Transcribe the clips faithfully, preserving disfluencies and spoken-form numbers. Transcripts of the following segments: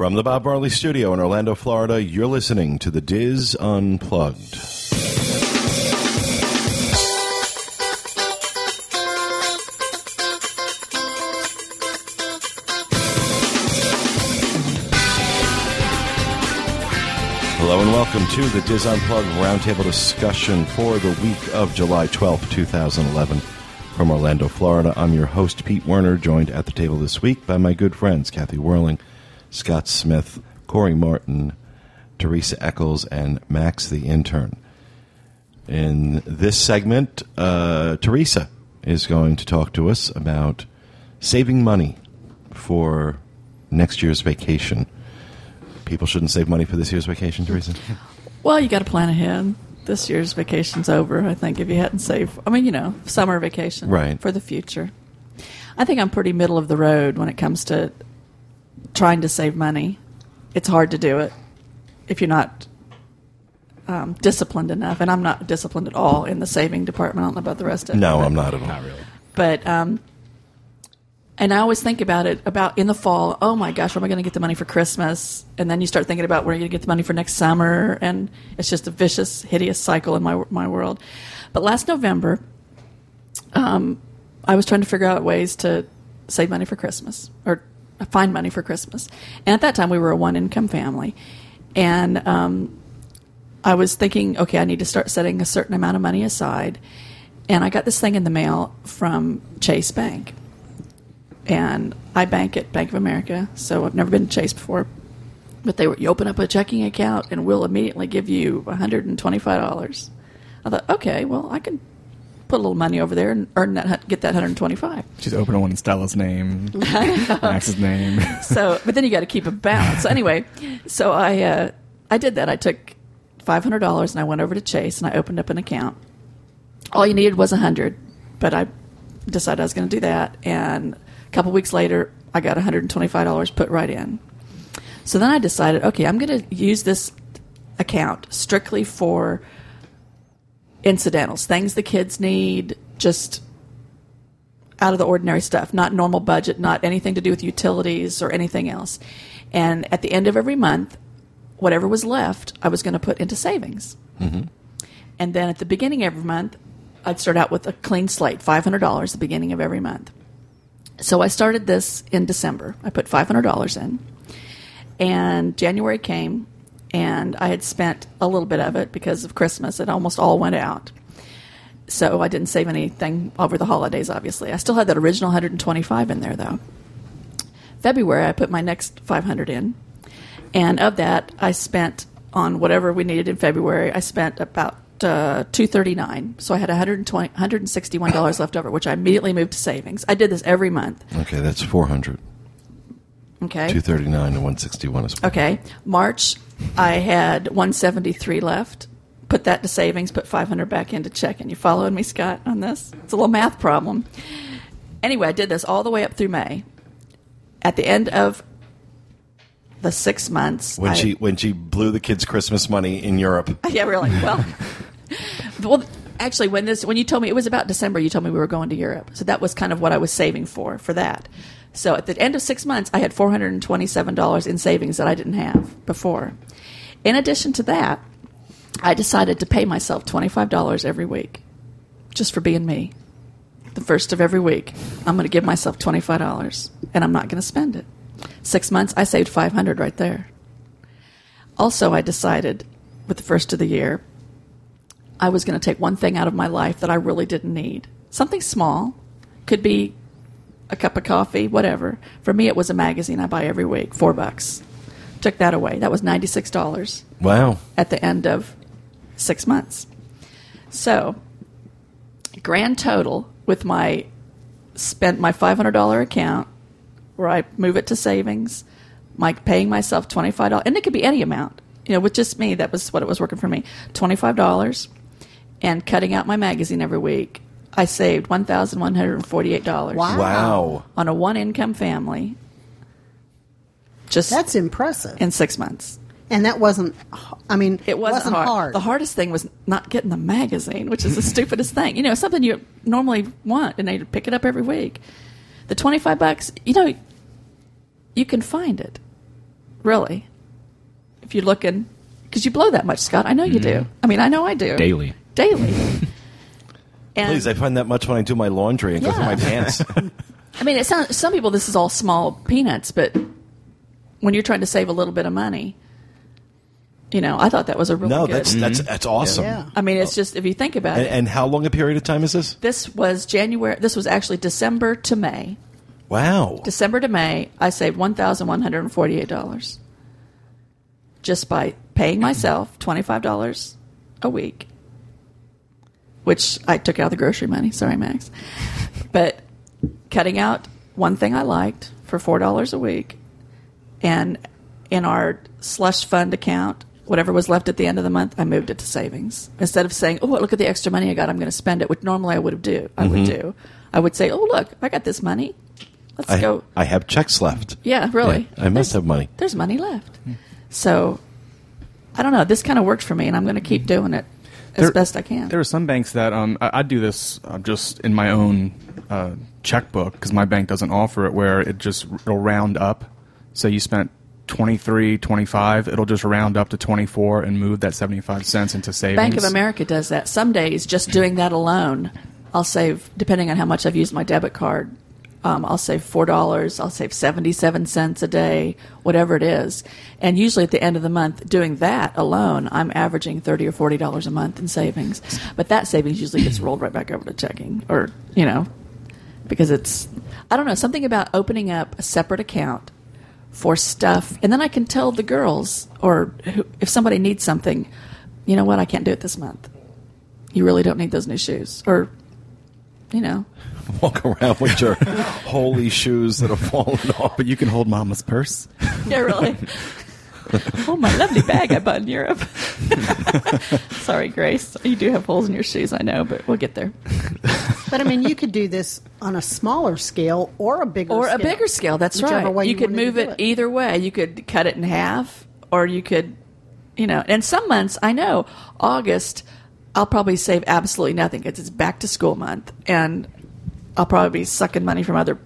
From the Bob Barley Studio in Orlando, Florida, you're listening to The Diz Unplugged. Hello and welcome to The Diz Unplugged Roundtable Discussion for the week of July twelfth, two thousand eleven. From Orlando, Florida, I'm your host, Pete Werner, joined at the table this week by my good friends, Kathy Werling, Scott Smith, Corey Martin, Teresa Eccles, and Max the intern. In this segment, uh, Teresa is going to talk to us about saving money for next year's vacation. People shouldn't save money for this year's vacation, Teresa? Well, you got to plan ahead. This year's vacation's over, I think, if you hadn't saved. I mean, you know, summer vacation right. for the future. I think I'm pretty middle of the road when it comes to trying to save money. It's hard to do it if you're not um, disciplined enough. And I'm not disciplined at all in the saving department. I don't know about the rest of it. No, but, I'm not at all. Not really. But, um, and I always think about it, about in the fall, oh my gosh, where am I going to get the money for Christmas? And then you start thinking about where you're going to get the money for next summer. And it's just a vicious, hideous cycle in my my world. But last November, um, I was trying to figure out ways to save money for Christmas or find money for Christmas. And at that time, we were a one-income family. And um, I was thinking, okay, I need to start setting a certain amount of money aside. And I got this thing in the mail from Chase Bank. And I bank at Bank of America, so I've never been to Chase before. But they were, you open up a checking account, and we'll immediately give you one hundred twenty-five dollars. I thought, okay, well, I can put a little money over there and earn that, get that one hundred twenty-five. She's opening one in Stella's name, Max's name. So, but then you got to keep a balance. So anyway, so I uh, I did that. I took five hundred dollars and I went over to Chase and I opened up an account. All you needed was one hundred dollars, but I decided I was going to do that. And a couple weeks later, I got one hundred twenty-five dollars put right in. So then I decided, okay, I'm going to use this account strictly for incidentals, things the kids need, just out of the ordinary stuff, not normal budget, not anything to do with utilities or anything else. And at the end of every month, whatever was left, I was going to put into savings. Mm-hmm. And then at the beginning of every month, I'd start out with a clean slate, five hundred dollars at the beginning of every month. So I started this in December. I put five hundred dollars in. And January came. And I had spent a little bit of it because of Christmas. It almost all went out. So I didn't save anything over the holidays, obviously. I still had that original one hundred twenty-five in there, though. February, I put my next five hundred in. And of that, I spent on whatever we needed in February, I spent about uh, two hundred thirty-nine dollars. So I had one hundred twenty, one hundred sixty-one dollars left over, which I immediately moved to savings. I did this every month. Okay, that's four hundred dollars. Okay. two hundred thirty-nine and one hundred sixty-one is four hundred. Okay. March, I had one hundred seventy-three left. Put that to savings, put five hundred back into checking. You following me, Scott, on this? It's a little math problem. Anyway, I did this all the way up through May. At the end of the six months. When I, she when she blew the kids' Christmas money in Europe. Yeah, really. Well, well actually, when this when you told me, it was about December, you told me we were going to Europe. So that was kind of what I was saving for, for that. So at the end of six months, I had four hundred twenty-seven dollars in savings that I didn't have before. In addition to that, I decided to pay myself twenty-five dollars every week just for being me. The first of every week, I'm going to give myself twenty-five dollars, and I'm not going to spend it. Six months, I saved five hundred dollars right there. Also, I decided with the first of the year, I was going to take one thing out of my life that I really didn't need. Something small. Could be a cup of coffee, whatever. For me, it was a magazine I buy every week, four bucks. Took that away. That was ninety-six dollars. Wow. At the end of six months. So, grand total with my spent my five hundred dollars account, where I move it to savings, my paying myself twenty-five dollars, and it could be any amount. You know, with just me, that was what it was working for me. twenty-five dollars and cutting out my magazine every week. I saved one thousand one hundred forty-eight dollars. Wow. wow. On a one-income family. Just That's impressive. In six months. And that wasn't, I mean, it wasn't, wasn't hard. hard. The hardest thing was not getting the magazine, which is the stupidest thing. You know, something you normally want, and they'd pick it up every week. The twenty-five bucks, you know, you can find it. really. If you're looking, because you blow that much, Scott. I know you mm-hmm. do. I mean, I know I do. Daily. Daily. And, please, I find that much when I do my laundry and yeah. go through my pants. I mean, it sounds, some people, this is all small peanuts, but when you're trying to save a little bit of money, you know, I thought that was a really no, good... No, that's, that's, that's awesome. Yeah. I mean, it's just, if you think about and, it... And how long a period of time is this? This was January... This was actually December to May. Wow. December to May, I saved one thousand one hundred forty-eight dollars just by paying myself twenty-five dollars a week, which I took out of the grocery money. Sorry, Max. But cutting out one thing I liked for four dollars a week, and in our slush fund account, whatever was left at the end of the month, I moved it to savings. Instead of saying, oh, look at the extra money I got, I'm going to spend it, which normally I would do. I mm-hmm. would do. I would say, oh, look, I got this money. Let's I, go. I have checks left. Yeah, really. Yeah, I must there's, have money. There's money left. So, I don't know. This kind of worked for me, and I'm going to keep doing it as there, best I can. There are some banks that um, I, I do this uh, just in my own uh, checkbook because my bank doesn't offer it, where it just it'll round up. So, you spent twenty-three, twenty-five, it'll just round up to twenty-four and move that seventy-five cents into savings. Bank of America does that. Some days, just doing that alone, I'll save, depending on how much I've used my debit card, um, I'll save four dollars, I'll save seventy-seven cents a day, whatever it is. And usually at the end of the month, doing that alone, I'm averaging thirty dollars or forty dollars a month in savings. But that savings usually gets rolled right back over to checking, or, you know, because it's, I don't know, something about opening up a separate account for stuff, and then I can tell the girls, or who, if somebody needs something, you know what, I can't do it this month. You really don't need those new shoes, or, you know. Walk around with your holy shoes that have fallen off. But you can hold Mama's purse. Yeah, really. Oh, my lovely bag I bought in Europe. Sorry, Grace. You do have holes in your shoes, I know, but we'll get there. But, I mean, you could do this on a smaller scale or a bigger or scale. Or a bigger scale, that's right. Way you you could move it, it either way. You could cut it in half, or you could, you know. And some months, I know, August, I'll probably save absolutely nothing because it's back to school month, and I'll probably be sucking money from other,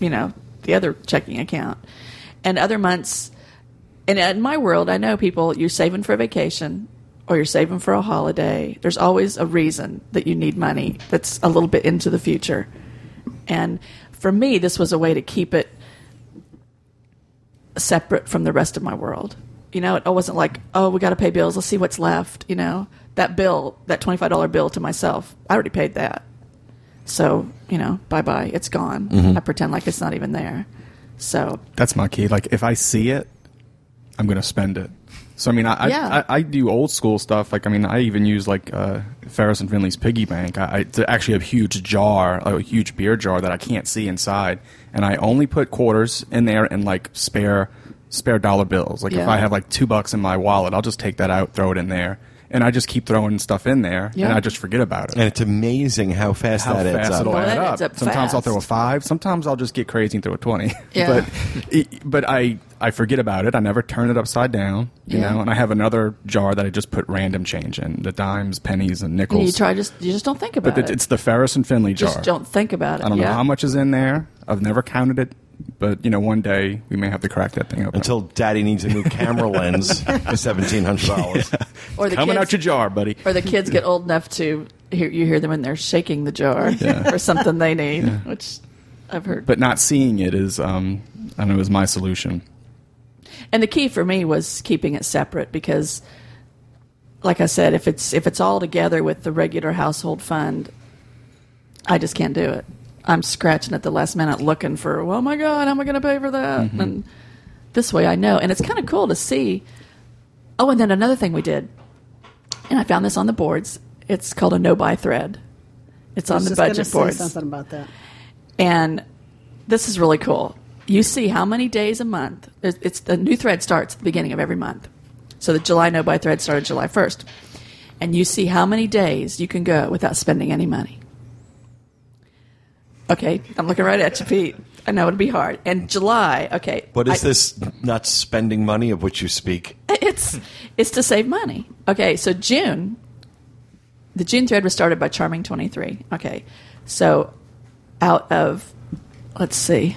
you know, the other checking account. And other months... And in my world, I know people, you're saving for a vacation or you're saving for a holiday. There's always a reason that you need money that's a little bit into the future. And for me, this was a way to keep it separate from the rest of my world. You know, it wasn't like, oh, we got to pay bills. Let's see what's left. You know, that bill, that twenty-five dollar bill to myself, I already paid that. So, you know, bye-bye. It's gone. Mm-hmm. I pretend like it's not even there. So that's my key. Like, if I see it, I'm going to spend it. So, I mean, I, yeah. I I do old school stuff. Like, I mean, I even use, like, uh, Ferris and Finley's piggy bank. I, I, it's actually a huge jar, a huge beer jar that I can't see inside. And I only put quarters in there and, like, spare spare dollar bills. Like, yeah. if I have, like, two bucks in my wallet, I'll just take that out, throw it in there. And I just keep throwing stuff in there, yeah. and I just forget about it. And it's amazing how fast how that fast adds up. It'll well, add that adds up. up sometimes fast. I'll throw a five. Sometimes I'll just get crazy and throw a twenty. Yeah. but but I, I forget about it. I never turn it upside down, you yeah. know. And I have another jar that I just put random change in, the dimes, pennies, and nickels. And you try just you just don't think about but it. But it's the Ferris and Finley jar. Just don't think about it. I don't yeah. know how much is in there. I've never counted it. But, you know, one day we may have to crack that thing open. Until Daddy needs a new camera lens for seventeen hundred dollars. Yeah. Or the coming kids, out your jar, buddy. Or the kids get old enough to hear, you hear them when they're shaking the jar yeah. for something they need, yeah. which I've heard. But not seeing it is, um, I don't know, is my solution. And the key for me was keeping it separate because, like I said, if it's if it's all together with the regular household fund, I just can't do it. I'm scratching at the last minute looking for, oh, my God, how am I going to pay for that? Mm-hmm. And this way I know. And it's kind of cool to see. Oh, and then another thing we did, and I found this on the boards. It's called a no-buy thread. It's on the budget boards. I was just going to say something about that. And this is really cool. You see how many days a month. It's the new thread starts at the beginning of every month. So the July no-buy thread started July first. And you see how many days you can go without spending any money. Okay, I'm looking right at you, Pete. I know it'll be hard. And July, okay. What is I, this not spending money of which you speak? It's it's to save money. Okay, so June, the June thread was started by Charming twenty-three. Okay, so out of, let's see,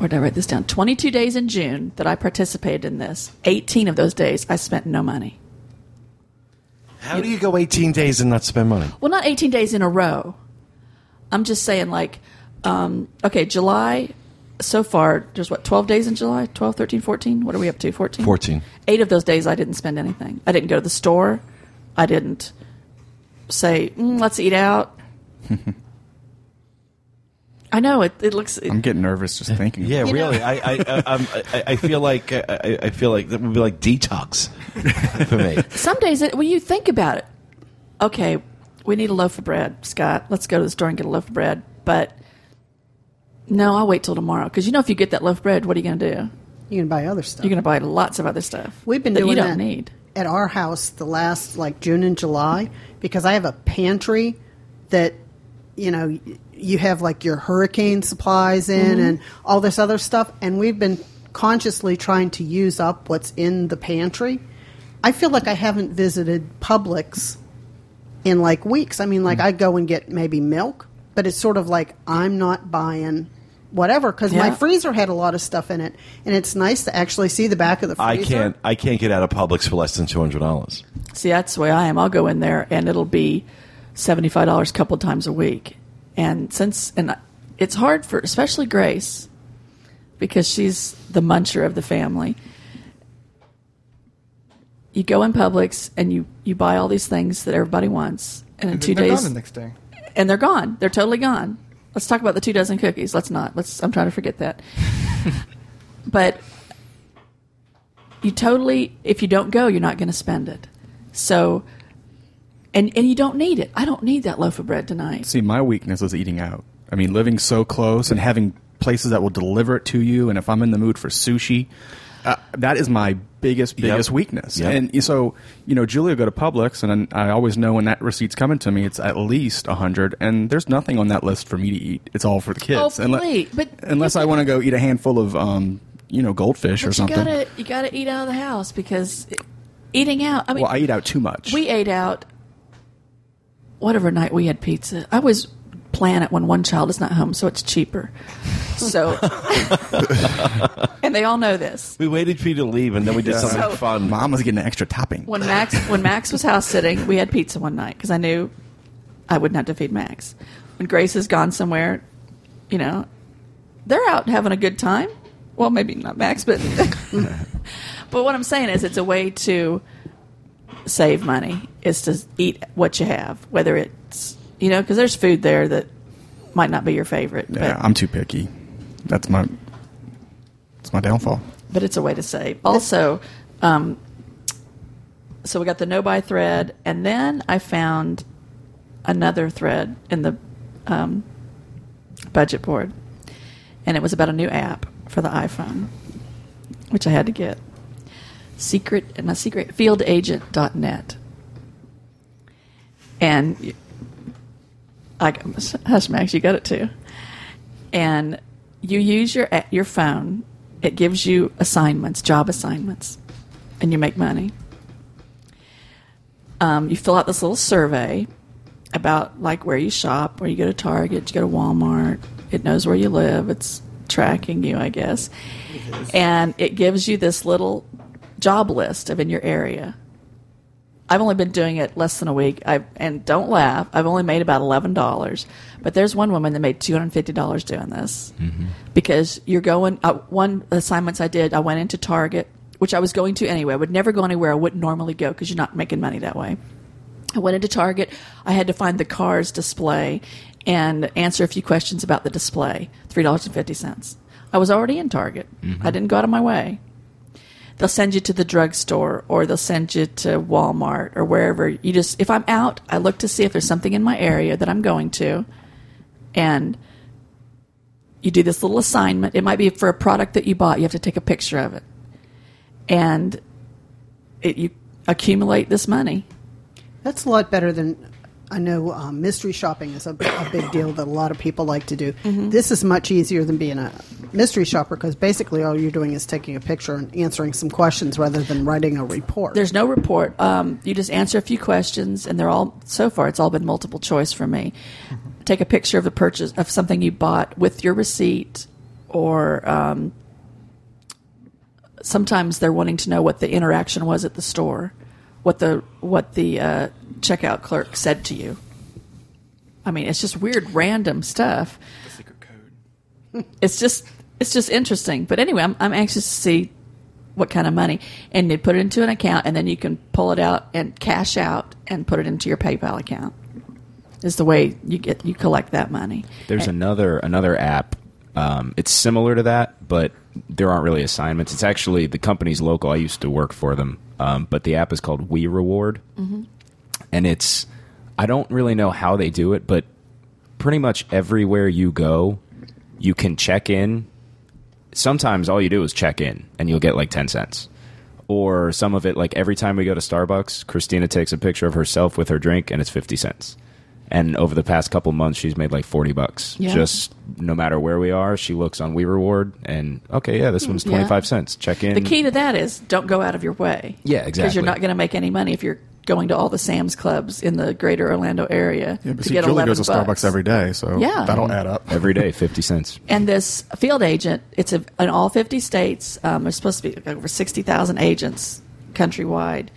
where did I write this down? twenty-two days in June that I participated in this. eighteen of those days I spent no money. How you, do you go eighteen days and not spend money? Well, not eighteen days in a row. I'm just saying, like, um, okay, July, so far, there's what, twelve days in July? twelve, thirteen, fourteen? What are we up to? fourteen? fourteen. Eight of those days I didn't spend anything. I didn't go to the store. I didn't say, mm, let's eat out. I know it. It looks. It, I'm getting nervous just thinking. Yeah, you really. I I, um, I I feel like I, I feel like that would be like detox for me. Some days it, when you think about it, okay, we need a loaf of bread, Scott. Let's go to the store and get a loaf of bread. But no, I'll wait till tomorrow because you know if you get that loaf of bread, what are you going to do? You're going to buy other stuff. You're going to buy lots of other stuff. We've been that doing you don't that need. At our house the last like June and July because I have a pantry that you know. You have like your hurricane supplies in mm-hmm. and all this other stuff. And we've been consciously trying to use up what's in the pantry. I feel like I haven't visited Publix in like weeks. I mean, like mm-hmm. I go and get maybe milk, but it's sort of like I'm not buying whatever because yeah. my freezer had a lot of stuff in it. And it's nice to actually see the back of the freezer. I can't, I can't get out of Publix for less than two hundred dollars. See, that's the way I am. I'll go in there and it'll be seventy-five dollars a couple times a week. And since and it's hard for especially Grace because she's the muncher of the family. You go in Publix and you, you buy all these things that everybody wants, and in and two they're days, gone the next day, and they're gone. They're totally gone. Let's talk about the two dozen cookies. Let's not. Let's. I'm trying to forget that. But you totally. If you don't go, you're not going to spend it. So. And and you don't need it. I don't need that loaf of bread tonight. See, my weakness is eating out. I mean, living so close and having places that will deliver it to you. And if I'm in the mood for sushi, uh, that is my biggest, biggest yep. weakness. Yep. And so, you know, Julia will go to Publix, and I always know when that receipt's coming to me, it's at least one hundred. And there's nothing on that list for me to eat. It's all for the kids. Oh, unless, but unless I want to go eat a handful of, um, you know, goldfish or something. Gotta, you got to eat out of the house because eating out. I mean, well, I eat out too much. We ate out. Whatever night we had pizza, I always plan it when one child is not home, so it's cheaper. So, and they all know this. We waited for you to leave, and then we did something so, fun. Mom was getting an extra topping. When Max, when Max was house sitting, we had pizza one night because I knew I wouldn't have to feed Max. When Grace has gone somewhere, you know, they're out having a good time. Well, maybe not Max, but but what I'm saying is, it's a way to save money is to eat what you have, whether it's, you know, because there's food there that might not be your favorite. Yeah, but. I'm too picky. That's my that's my downfall. But it's a way to save. Also, um, so we got the no-buy thread, and then I found another thread in the um, budget board, and it was about a new app for the iPhone, which I had to get. Secret and my secret field agent dot net, and I hush Max, you got it too. And you use your your phone; it gives you assignments, job assignments, and you make money. Um, you fill out this little survey about like where you shop, where you go to Target, you go to Walmart. It knows where you live. It's tracking you, I guess, it and it gives you this little job list of in your area. I've only been doing it less than a week. I and don't laugh. I've only made about eleven dollars. But there's one woman that made two hundred fifty dollars doing this mm-hmm. because you're going. Uh, one assignments I did, I went into Target, which I was going to anyway. I would never go anywhere I wouldn't normally go because you're not making money that way. I went into Target. I had to find the car's display and answer a few questions about the display. Three dollars and fifty cents. I was already in Target. Mm-hmm. I didn't go out of my way. They'll send you to the drugstore, or they'll send you to Walmart, or wherever. You just, if I'm out, I look to see if there's something in my area that I'm going to, and you do this little assignment. It might be for a product that you bought. You have to take a picture of it, and it, you accumulate this money. That's a lot better than I know. Um, mystery shopping is a, a big deal that a lot of people like to do. Mm-hmm. This is much easier than being a mystery shopper because basically all you're doing is taking a picture and answering some questions rather than writing a report. There's no report. Um, you just answer a few questions, and they're all so far it's all been multiple choice for me. Mm-hmm. Take a picture of the purchase of something you bought with your receipt or um, sometimes they're wanting to know what the interaction was at the store, what the what the uh, checkout clerk said to you. I mean, it's just weird, random stuff. The secret code. It's just it's just interesting. But anyway, I'm I'm anxious to see what kind of money, and they put it into an account, and then you can pull it out and cash out and put it into your PayPal account. Is the way you get you collect that money. There's and, another another app. Um, it's similar to that, but there aren't really assignments. It's actually the company's local. I used to work for them, um, but the app is called WeReward, mm-hmm. and it's I don't really know how they do it, but pretty much everywhere you go, you can check in. Sometimes all you do is check in, and you'll get like ten cents. Or some of it, like every time we go to Starbucks, Christina takes a picture of herself with her drink, and it's fifty cents. And over the past couple months, she's made like forty bucks. Yeah. Just no matter where we are, she looks on WeReward, and, okay, yeah, this one's twenty-five cents. Check in. The key to that is don't go out of your way. Yeah, exactly. Because you're not going to make any money if you're going to all the Sam's Clubs in the greater Orlando area yeah, but to see, get eleven bucks. Julie goes to Starbucks every day, so yeah. that'll add up. Every day, fifty cents. And this field agent, it's a, in all fifty states. Um, there's supposed to be over sixty thousand agents countrywide.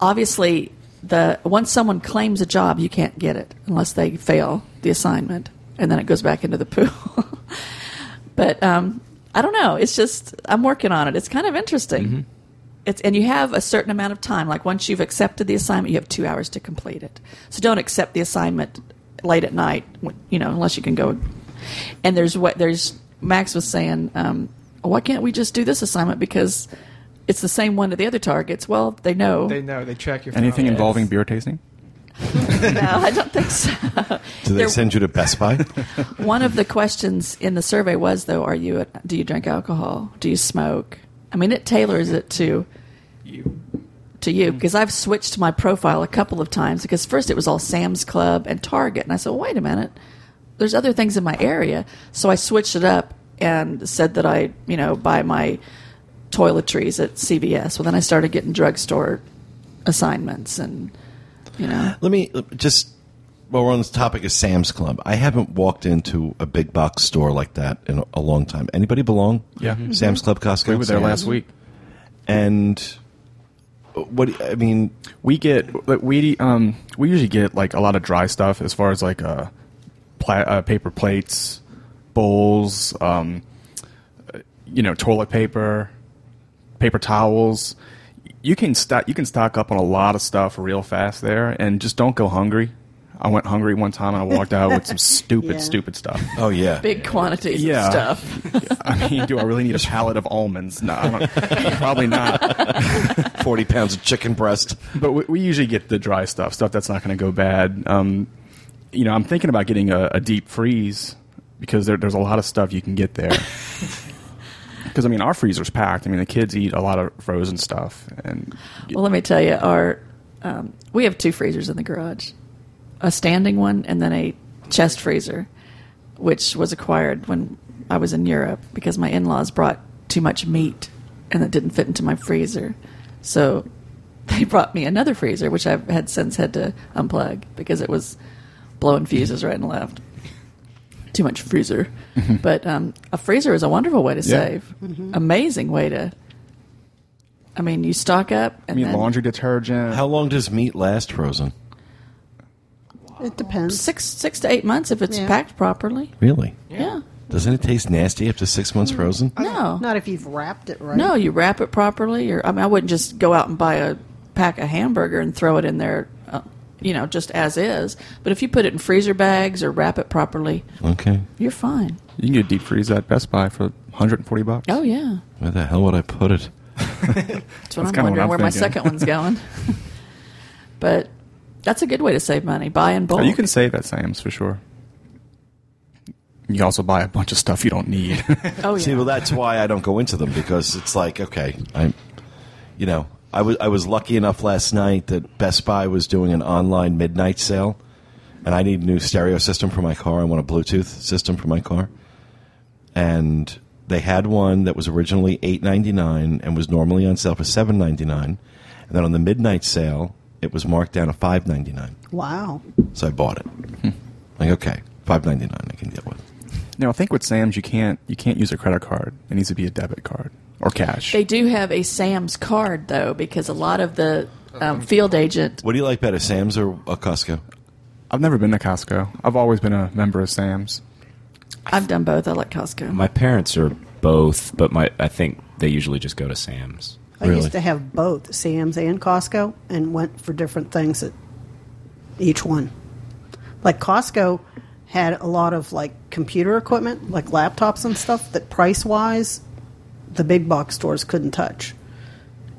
Obviously, The once someone claims a job, you can't get it unless they fail the assignment, and then it goes back into the pool. But um, I don't know. It's just I'm working on it. It's kind of interesting. Mm-hmm. It's and you have a certain amount of time. Like once you've accepted the assignment, you have two hours to complete it. So don't accept the assignment late at night. You know, unless you can go. And there's what there's Max was saying. Um, why can't we just do this assignment because it's the same one to the other targets. Well, they know. They know. They track your phone. Anything involving beer tasting? No, I don't think so. Do they They're, send you to Best Buy? One of the questions in the survey was, though, are you? A, do you drink alcohol? Do you smoke? I mean, it tailors it to you. To you, because I've switched my profile a couple of times. Because first it was all Sam's Club and Target, and I said, well, wait a minute, there's other things in my area. So I switched it up and said that I, you know, buy my toiletries at C V S. Well, then I started getting drugstore assignments, and you know. Let me just while we're on the topic of Sam's Club, I haven't walked into a big box store like that in a long time. Anybody belong? Yeah, mm-hmm. Sam's Club, Costco. We were there Sam's. last week, and what I mean, we get we um we usually get like a lot of dry stuff as far as like uh, pla- uh paper plates, bowls, um, you know, toilet paper. Paper towels, you can stock. You can stock up on a lot of stuff real fast there, and just don't go hungry. I went hungry one time, and I walked out with some stupid, yeah. stupid stuff. Oh yeah, big quantities yeah. of stuff. I mean, do I really need a pallet of almonds? No, I don't, probably not. Forty pounds of chicken breast. But we, we usually get the dry stuff, stuff that's not going to go bad. Um, you know, I'm thinking about getting a, a deep freeze because there, there's a lot of stuff you can get there. Because, I mean, our freezer's packed. I mean, the kids eat a lot of frozen stuff. And well, let me tell you, our um, we have two freezers in the garage, a standing one and then a chest freezer, which was acquired when I was in Europe because my in-laws brought too much meat and it didn't fit into my freezer. So they brought me another freezer, which I've had since had to unplug because it was blowing fuses right and left. Too much freezer. But um, a freezer is a wonderful way to yeah. save. Mm-hmm. Amazing way to... I mean, you stock up and I mean, laundry detergent. How long does meat last frozen? It depends. Six six to eight months if it's yeah. packed properly. Really? Yeah. yeah. Doesn't it taste nasty after six months frozen? No. Not if you've wrapped it right. No, you wrap it properly. Or I mean, I wouldn't just go out and buy a pack of hamburger and throw it in there... You know, just as is. But if you put it in freezer bags or wrap it properly, okay, you're fine. You can get a deep freeze at Best Buy for one hundred forty bucks. Oh yeah. Where the hell would I put it? That's what that's I'm wondering. What I'm where thinking. My second one's going. But that's a good way to save money. Buy in bulk. Oh, you can save at Sam's for sure. You also buy a bunch of stuff you don't need. Oh yeah. See, well, that's why I don't go into them because it's like, okay, I'm, you know. I was I was lucky enough last night that Best Buy was doing an online midnight sale, and I need a new stereo system for my car. I want a Bluetooth system for my car, and they had one that was originally eight ninety-nine and was normally on sale for seven ninety-nine, and then on the midnight sale it was marked down to five ninety-nine. Wow! So I bought it. Hmm. Like okay, five ninety-nine I can deal with. know, I think with Sam's you can't you can't use a credit card. It needs to be a debit card or cash. They do have a Sam's card though, because a lot of the um, field agent. What do you like better, Sam's or a Costco? I've never been to Costco. I've always been a member of Sam's. I've done both. I like Costco. My parents are both, but my I think they usually just go to Sam's. I really? used to have both Sam's and Costco, and went for different things at each one. Like Costco had a lot of like computer equipment, like laptops and stuff that price-wise the big box stores couldn't touch.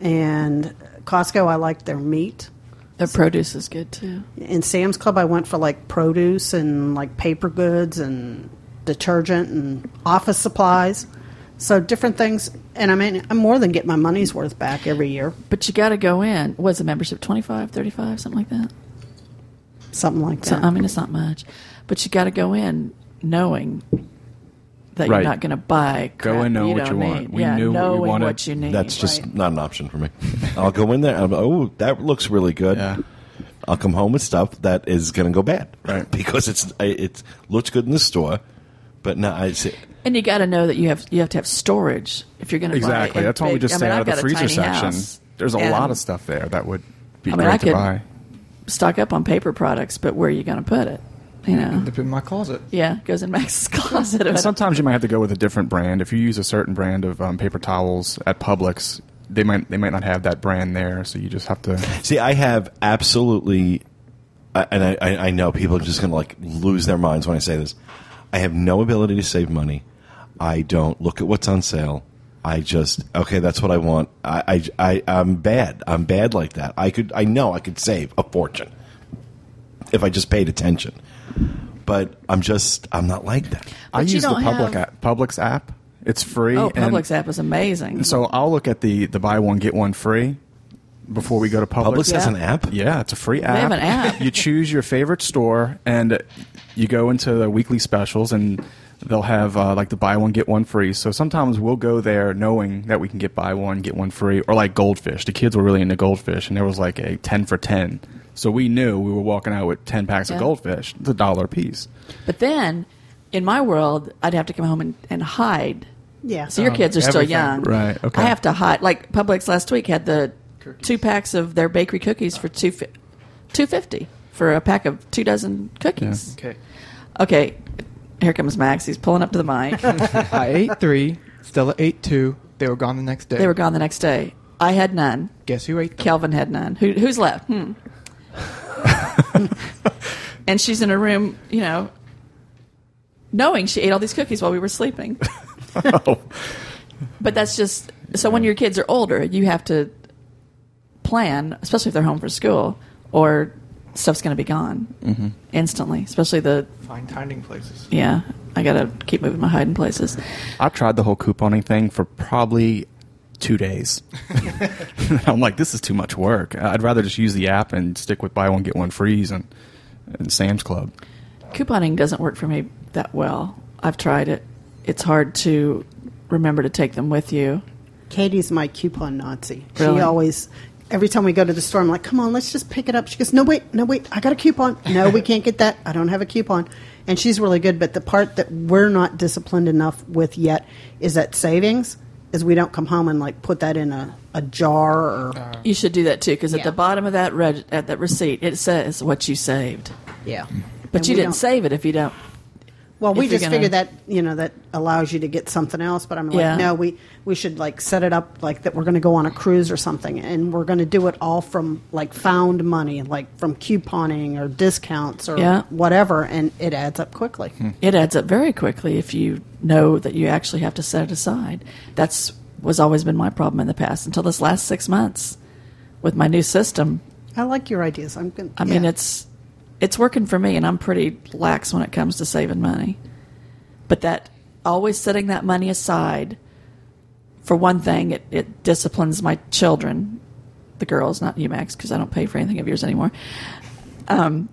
And Costco, I liked their meat. Their so, produce is good too. In Sam's Club, I went for like produce and like paper goods and detergent and office supplies. So different things, and I mean, I more than get my money's worth back every year. But you got to go in. What's the membership? twenty-five, thirty-five, something like that? Something like that. So, I mean, it's not much. But you got to go in knowing that right. you're not going to buy crap. Go in knowing what you want. Need. We yeah, knew what we wanted. What you need. That's just right. not an option for me. I'll go in there. I'm, oh, that looks really good. Yeah. I'll come home with stuff that is going to go bad. Right. Because it's it looks good in the store, but no, I see. And you got to know that you have you have to have storage if you're going to exactly. buy. Exactly. That's why we just I stay mean, out I've of the freezer section. House. There's a and, lot of stuff there that would be I mean, great I could to buy. Stock up on paper products, but where are you going to put it? You know, in my closet. Yeah, it goes in Max's closet. And sometimes you might have to go with a different brand. If you use a certain brand of um, paper towels at Publix, they might they might not have that brand there, so you just have to. See, I have absolutely, and I, I know people are just going to like lose their minds when I say this. I have no ability to save money. I don't look at what's on sale. I just okay. That's what I want. I I, I I'm bad. I'm bad like that. I could. I know I could save a fortune if I just paid attention. But I'm just I'm not like that. But I use the Publix app, Publix app. It's free. Oh, Publix app is amazing. So I'll look at the, the buy one get one free before we go to Publix. Publix yeah. has an app. Yeah, it's a free app. They have an app. You choose your favorite store and you go into the weekly specials and they'll have uh, like the buy one get one free. So sometimes we'll go there knowing that we can get buy one get one free or like goldfish. The kids were really into goldfish and there was like a ten for ten. So we knew we were walking out with ten packs yeah. of goldfish. It's a dollar a piece. But then, in my world, I'd have to come home and, and hide. Yeah. So your um, kids are everything. still young. Right. Okay. I have to hide. Like Publix last week had the cookies. two packs of their bakery cookies for two fi- two fifty for a pack of two dozen cookies. Yeah. Okay. Okay. Here comes Max. He's pulling up to the mic. I ate three. Stella ate two. They were gone the next day. They were gone the next day. I had none. Guess who ate them? Calvin had none. Who, who's left? Hmm. And she's in her room, you know, knowing she ate all these cookies while we were sleeping. oh. But that's just so when your kids are older, you have to plan, especially if they're home for school, or stuff's going to be gone mm-hmm. instantly. Especially the find hiding places. Yeah, I got to keep moving my hiding places. I tried the whole couponing thing for probably two days. I'm like, this is too much work. I'd rather just use the app and stick with buy one, get one free and, and Sam's Club. Couponing doesn't work for me that well. I've tried it. It's hard to remember to take them with you. Katie's my coupon Nazi. Really? She always, every time we go to the store, I'm like, come on, let's just pick it up. She goes, no, wait, no, wait, I got a coupon. No, we can't get that. I don't have a coupon. And she's really good. But the part that we're not disciplined enough with yet is that savings. Is we don't come home and like put that in a, a jar or uh, you should do that too because yeah. at the bottom of that reg- at that receipt it says what you saved. Yeah, but and you didn't save it if you don't. Well, we just gonna... figured that you know that allows you to get something else. But I'm like, yeah. no, we we should like set it up like that. We're going to go on a cruise or something, and we're going to do it all from like found money, like from couponing or discounts or yeah. whatever, and it adds up quickly. Hmm. It adds up very quickly if you know that you actually have to set it aside. That's was always been my problem in the past until this last six months with my new system. I like your ideas. I'm gonna, I yeah. mean, it's it's working for me, and I'm pretty lax when it comes to saving money. But that always setting that money aside for one thing, it, it disciplines my children, the girls, not you, Max, because I don't pay for anything of yours anymore. Um,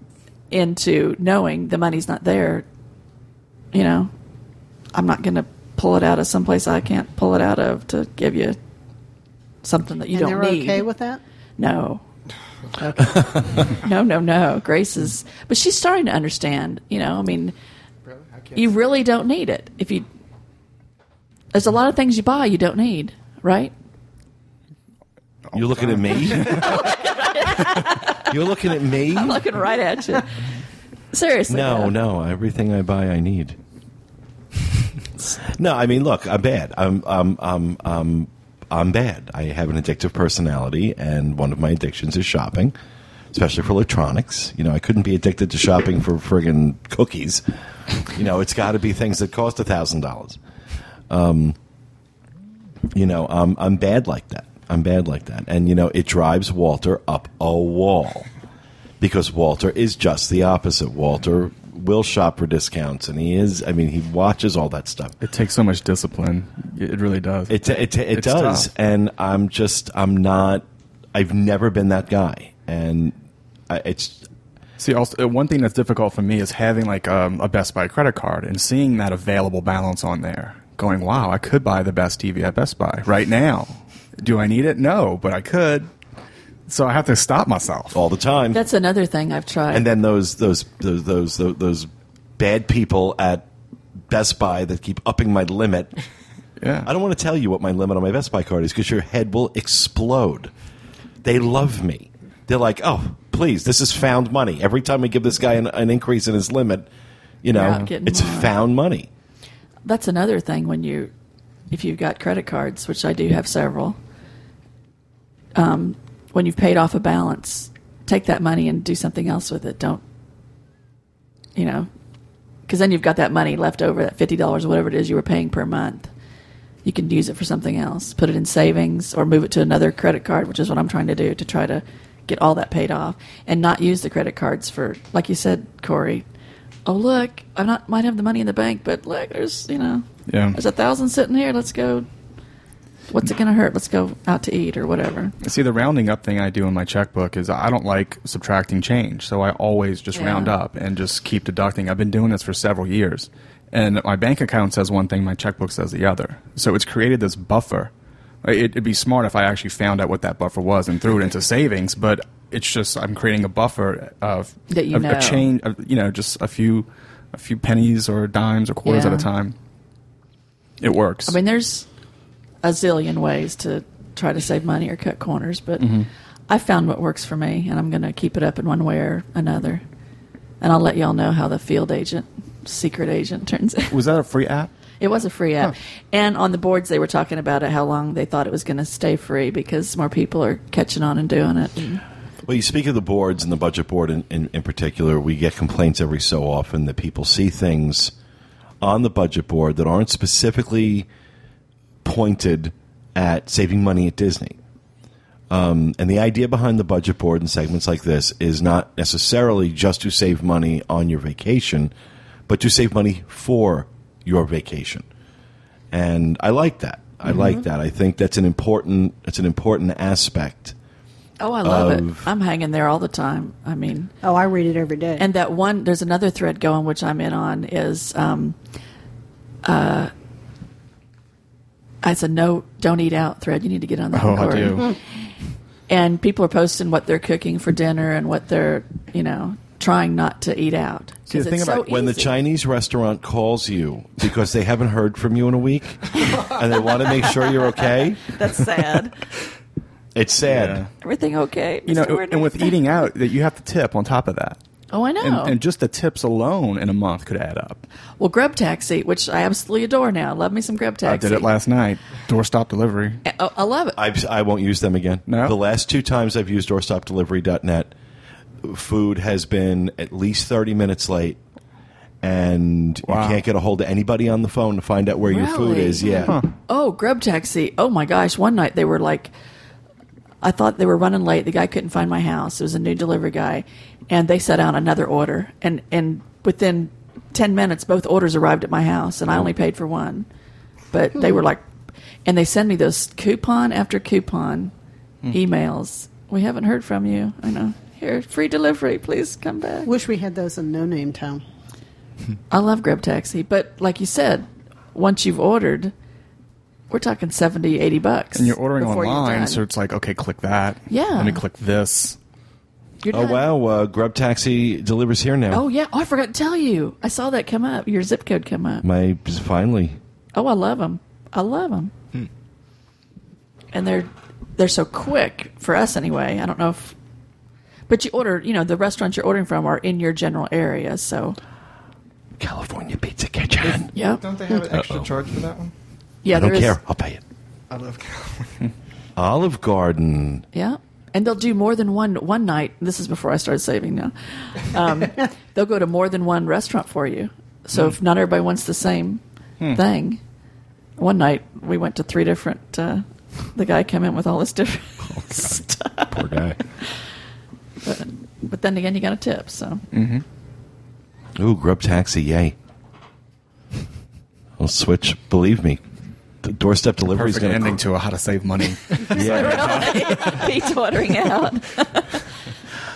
into knowing the money's not there, you know. I'm not going to pull it out of someplace I can't pull it out of to give you something that you and don't need. And they're okay with that? No. Okay. no, no, no. Grace is... But she's starting to understand, you know. I mean, really? I can't you really don't need it. If you, there's a lot of things you buy you don't need, right? You're looking at me? You're looking at me? I'm looking right at you. Seriously. No, man. no. Everything I buy, I need. No, I mean, look, I'm bad. I'm, I'm, I'm, I'm, I'm bad. I have an addictive personality, and one of my addictions is shopping, especially for electronics. You know, I couldn't be addicted to shopping for friggin' cookies. You know, it's got to be things that cost a thousand dollars. Um, you know, I'm, I'm bad like that. I'm bad like that. And, you know, it drives Walter up a wall because Walter is just the opposite. Walter will shop for discounts, and he is, I mean, he watches all that stuff. It takes so much discipline. It really does. It, it, it, it does. Tough. And I'm just, I'm not, I've never been that guy. And I, it's. See, also, one thing that's difficult for me is having like um, a Best Buy credit card and seeing that available balance on there going, wow, I could buy the best T V at Best Buy right now. Do I need it? No, but I could. So I have to stop myself all the time. That's another thing I've tried. And then those those those those those, those bad people at Best Buy that keep upping my limit. Yeah, I don't want to tell you what my limit on my Best Buy card is because your head will explode. They love me. They're like, oh, please, this is found money. Every time we give this guy an, an increase in his limit, you know, it's more. Found money. That's another thing when you, if you've got credit cards, which I do have several. Um, when you've paid off a balance, take that money and do something else with it. Don't, you know, because then you've got that money left over, that fifty dollars or whatever it is you were paying per month. You can use it for something else. Put it in savings or move it to another credit card, which is what I'm trying to do to try to get all that paid off and not use the credit cards for, like you said, Corey, oh, look, I not might have the money in the bank, but look, there's, you know, yeah. there's a thousand sitting here. Let's go. What's it going to hurt? Let's go out to eat or whatever. See, the rounding up thing I do in my checkbook is I don't like subtracting change, so I always just yeah. round up and just keep deducting. I've been doing this for several years, and my bank account says one thing, my checkbook says the other. So it's created this buffer. It, it'd be smart if I actually found out what that buffer was and threw it into savings, but it's just I'm creating a buffer of that you of, know. a change, of, you know, just a few, a few pennies or dimes or quarters yeah. at a time. It works. I mean, there's a zillion ways to try to save money or cut corners, but mm-hmm. I found what works for me, and I'm going to keep it up in one way or another. And I'll let y'all know how the field agent, secret agent turns out. Was that a free app? It was a free app. Huh. And on the boards, they were talking about it, how long they thought it was going to stay free because more people are catching on and doing it. And well, you speak of the boards and the budget board in, in, in particular. We get complaints every so often that people see things on the budget board that aren't specifically pointed at saving money at Disney. Um, and the idea behind the budget board and segments like this is not necessarily just to save money on your vacation, but to save money for your vacation. And I like that. I mm-hmm. like that. I think that's an important, it's an important aspect. Oh, I love of, it. I'm hanging there all the time. I mean. Oh, I read it every day. And that one, there's another thread going, which I'm in on, is um, uh, it's a no, don't eat out thread. You need to get on that. Oh, I do. And people are posting what they're cooking for dinner and what they're, you know, trying not to eat out. See, the thing about when the Chinese restaurant calls you because they haven't heard from you in a week and they want to make sure you're okay. That's sad. It's sad. Yeah. Everything okay? You know, and with eating out, that you have to tip on top of that. Oh, I know. And, and just the tips alone in a month could add up. Well, Grub Taxi, which I absolutely adore now. Love me some Grub Taxi. I did it last night. Doorstop Delivery. I, I love it. I've, I won't use them again. No? The last two times I've used Doorstop Delivery dot net, food has been at least thirty minutes late, and wow. you can't get a hold of anybody on the phone to find out where really? your food is. Yeah. Huh. Oh, Grub Taxi. Oh, my gosh. One night they were like, I thought they were running late. The guy couldn't find my house. It was a new delivery guy. And they set out another order. And, and within ten minutes, both orders arrived at my house. And I only paid for one. But they were like, and they send me those coupon after coupon mm. emails. We haven't heard from you. I know. Here, free delivery. Please come back. Wish we had those in No Name Town. I love Grub Taxi. But like you said, once you've ordered, we're talking seventy, eighty bucks. And you're ordering online, so it's like, okay, click that. Yeah. Let me click this. You're oh, done. wow. Uh, Grub Taxi delivers here now. Oh, yeah. Oh, I forgot to tell you. I saw that come up. Your zip code come up. My, finally. Oh, I love them. I love them. Hmm. And they're they're so quick for us anyway. I don't know if... But you order, you know, the restaurants you're ordering from are in your general area, so... California Pizza Kitchen. Yeah. Don't they have an extra Uh-oh. charge for that one? Yeah, I don't there care. Is. I'll pay it. I love California. Olive Garden. Yeah. And they'll do more than one one night. This is before I started saving now. Um, they'll go to more than one restaurant for you. So mm. if not everybody wants the same hmm. thing. One night we went to three different. Uh, the guy came in with all this different oh, God. stuff. Poor guy. But, but then again, you got a tip. So. Mm-hmm. Ooh, Grub Taxi! Yay. I'll switch. Believe me. The doorstep delivery is going to ending cr- to a how to save money. Yeah, Pete's ordering out.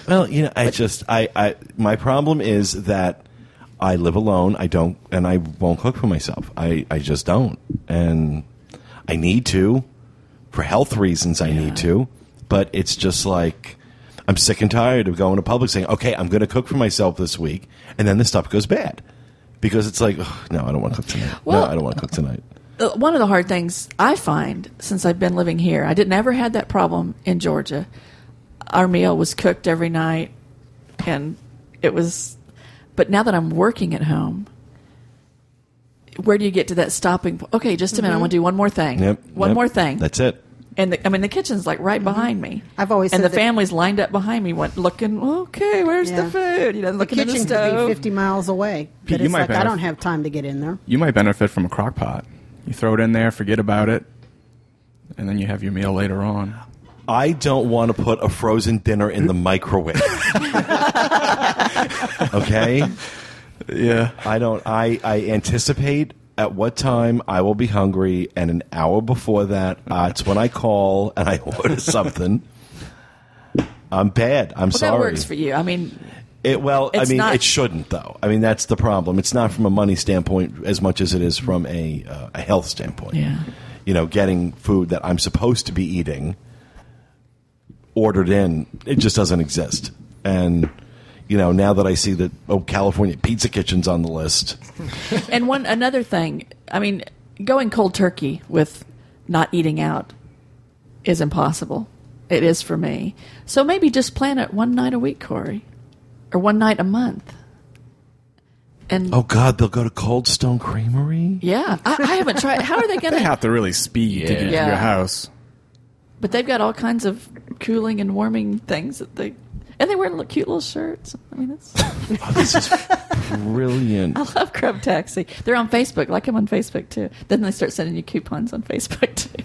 Well, you know, I just I, I my problem is that I live alone. I don't, and I won't cook for myself. I, I just don't, and I need to for health reasons. I yeah. need to, but it's just like I'm sick and tired of going to Publix saying, "Okay, I'm going to cook for myself this week," and then the stuff goes bad because it's like, oh, "No, I don't want to cook tonight. Well, no, I don't want to cook tonight." One of the hard things I find since I've been living here, I didn't ever had that problem in Georgia. Our meal was cooked every night, and it was. But now that I'm working at home, where do you get to that stopping point? Okay, just a minute. Mm-hmm. I want to do one more thing. Yep, one yep. more thing. That's it. And the, I mean, the kitchen's like right mm-hmm. behind me. I've always and said the family's lined up behind me, went looking. Okay, where's yeah. the food? You know, looking at the stove. The kitchen could be fifty miles away, but Pete, it's you might like benef- I don't have time to get in there. You might benefit from a crock pot. You throw it in there, forget about it, and then you have your meal later on. I don't want to put a frozen dinner in the microwave. Okay? Yeah. I don't. I, I anticipate at what time I will be hungry, and an hour before that, uh, it's when I call and I order something. I'm bad. I'm well, sorry. That works for you. I mean... It, well, it's I mean, not, it shouldn't, though. I mean, that's the problem. It's not from a money standpoint as much as it is from a, uh, a health standpoint. Yeah. You know, getting food that I'm supposed to be eating ordered in, it just doesn't exist. And, you know, now that I see that, oh, California Pizza Kitchen's on the list. And one another thing, I mean, going cold turkey with not eating out is impossible. It is for me. So maybe just plan it one night a week, Corey. Or one night a month. And oh, God, they'll go to Cold Stone Creamery? Yeah. I, I haven't tried. How are they going to? They have to really speed yeah. to get yeah. to your house. But they've got all kinds of cooling and warming things. that they And they wear little, cute little shirts. I mean, it's... oh, this is brilliant. I love Grub Taxi. They're on Facebook. Like them on Facebook, too. Then they start sending you coupons on Facebook, too.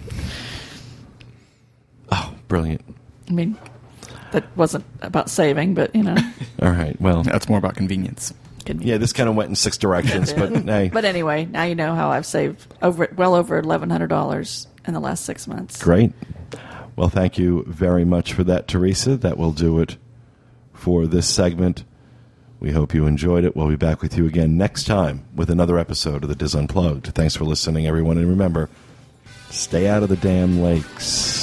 Oh, brilliant. I mean... That wasn't about saving, but, you know. All right, well. That's more about convenience. convenience. Yeah, this kind of went in six directions. but hey. But anyway, now you know how I've saved over well over eleven hundred dollars in the last six months. Great. Well, thank you very much for that, Teresa. That will do it for this segment. We hope you enjoyed it. We'll be back with you again next time with another episode of The Diz Unplugged. Thanks for listening, everyone. And remember, stay out of the damn lakes.